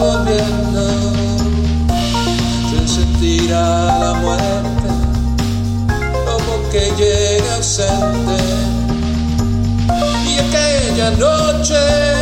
volviendo, se sentirá la muerte como que llega ausente, y aquella noche